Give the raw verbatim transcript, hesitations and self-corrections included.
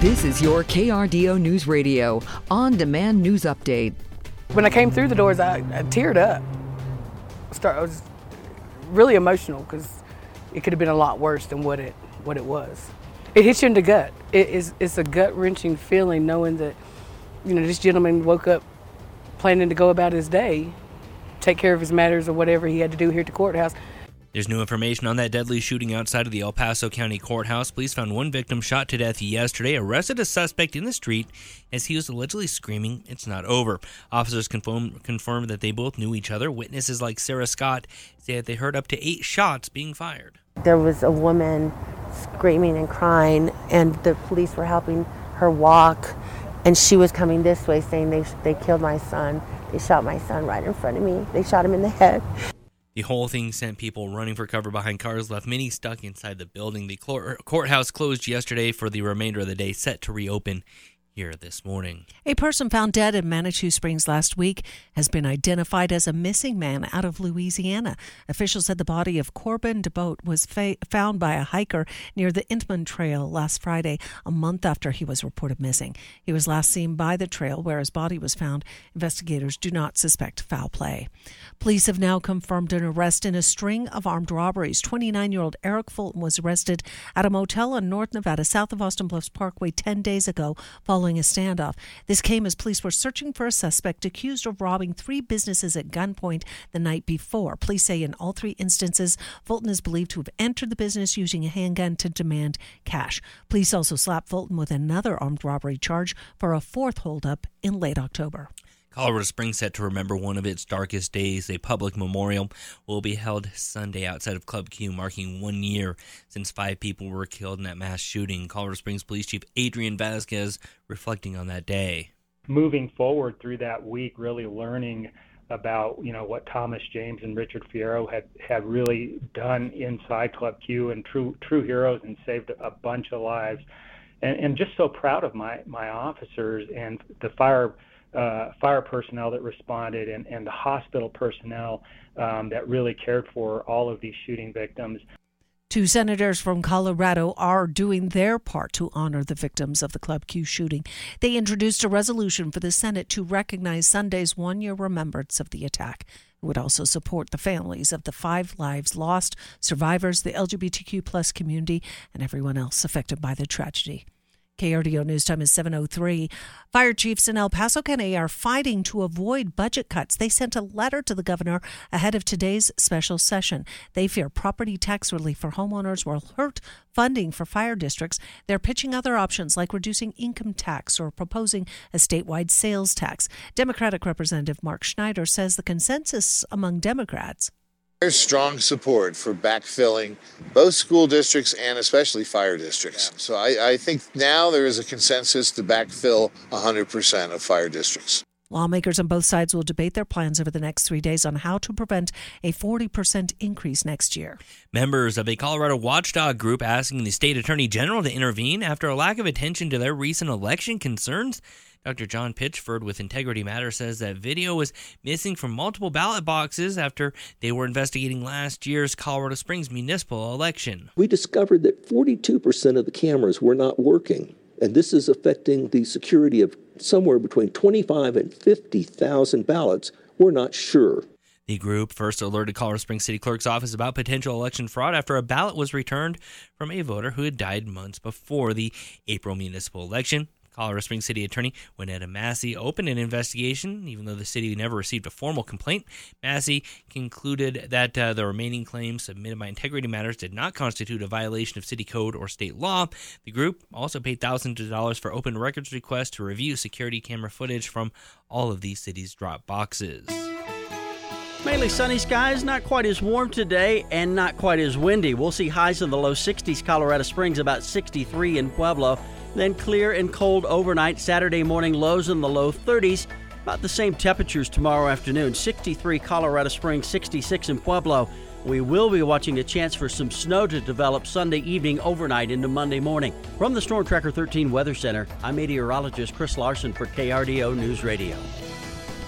This is your K R D O News Radio on-demand news update. When I came through the doors, I, I teared up. Start, I was really emotional because it could have been a lot worse than what it what it was. It hits you in the gut. It is it's a gut-wrenching feeling knowing that, you know, this gentleman woke up planning to go about his day, take care of his matters or whatever he had to do here at the courthouse. There's new information on that deadly shooting outside of the El Paso County Courthouse. Police found one victim shot to death yesterday, arrested a suspect in the street as he was allegedly screaming, "It's not over." Officers confirm, confirmed that they both knew each other. Witnesses like Sarah Scott say that they heard up to eight shots being fired. There was a woman screaming and crying, and the police were helping her walk, and she was coming this way saying, they, they killed my son. They shot my son right in front of me. They shot him in the head. The whole thing sent people running for cover behind cars, left many stuck inside the building. The courthouse closed yesterday for the remainder of the day, set to reopen here this morning. A person found dead in Manitou Springs last week has been identified as a missing man out of Louisiana. Officials said the body of Corbin DeBoat was fa- found by a hiker near the Intman Trail last Friday, a month after he was reported missing. He was last seen by the trail where his body was found. Investigators do not suspect foul play. Police have now confirmed an arrest in a string of armed robberies. twenty-nine-year-old Eric Fulton was arrested at a motel in North Nevada, south of Austin Bluffs Parkway, ten days ago, following a standoff. This came as police were searching for a suspect accused of robbing three businesses at gunpoint the night before. Police say in all three instances, Fulton is believed to have entered the business using a handgun to demand cash. Police also slapped Fulton with another armed robbery charge for a fourth holdup in late October. Colorado Springs set to remember one of its darkest days. A public memorial will be held Sunday outside of Club Q, marking one year since five people were killed in that mass shooting. Colorado Springs Police Chief Adrian Vasquez reflecting on that day. Moving forward through that week, really learning about, you know, what Thomas James and Richard Fierro had, had really done inside Club Q, and true true heroes, and saved a bunch of lives. And, and just so proud of my, my officers and the fire Uh, fire personnel that responded, and, and the hospital personnel um, that really cared for all of these shooting victims. Two senators from Colorado are doing their part to honor the victims of the Club Q shooting. They introduced a resolution for the Senate to recognize Sunday's one-year remembrance of the attack. It would also support the families of the five lives lost, survivors, the L G B T Q plus community, and everyone else affected by the tragedy. K R D O News Time is seven oh three. Fire chiefs in El Paso County are fighting to avoid budget cuts. They sent a letter to the governor ahead of today's special session. They fear property tax relief for homeowners will hurt funding for fire districts. They're pitching other options like reducing income tax or proposing a statewide sales tax. Democratic Representative Mark Schneider says the consensus among Democrats: there's strong support for backfilling both school districts and especially fire districts. So I, I think now there is a consensus to backfill one hundred percent of fire districts. Lawmakers on both sides will debate their plans over the next three days on how to prevent a forty percent increase next year. Members of a Colorado watchdog group asking the state attorney general to intervene after a lack of attention to their recent election concerns. Doctor John Pitchford with Integrity Matters says that video was missing from multiple ballot boxes after they were investigating last year's Colorado Springs municipal election. We discovered that forty-two percent of the cameras were not working, and this is affecting the security of somewhere between twenty-five thousand and fifty thousand ballots. We're not sure. The group first alerted Colorado Springs City Clerk's office about potential election fraud after a ballot was returned from a voter who had died months before the April municipal election. Colorado Springs City Attorney Winnetta Massey opened an investigation, even though the city never received a formal complaint. Massey concluded that uh, the remaining claims submitted by Integrity Matters did not constitute a violation of city code or state law. The group also paid thousands of dollars for open records requests to review security camera footage from all of these cities' drop boxes. Mainly sunny skies, not quite as warm today and not quite as windy. We'll see highs in the low sixties, Colorado Springs about sixty-three in Pueblo. Then clear and cold overnight. Saturday morning lows in the low thirties. About the same temperatures tomorrow afternoon. sixty-three Colorado Springs, sixty-six in Pueblo. We will be watching a chance for some snow to develop Sunday evening overnight into Monday morning. From the StormTracker thirteen Weather Center, I'm meteorologist Chris Larson for K R D O News Radio.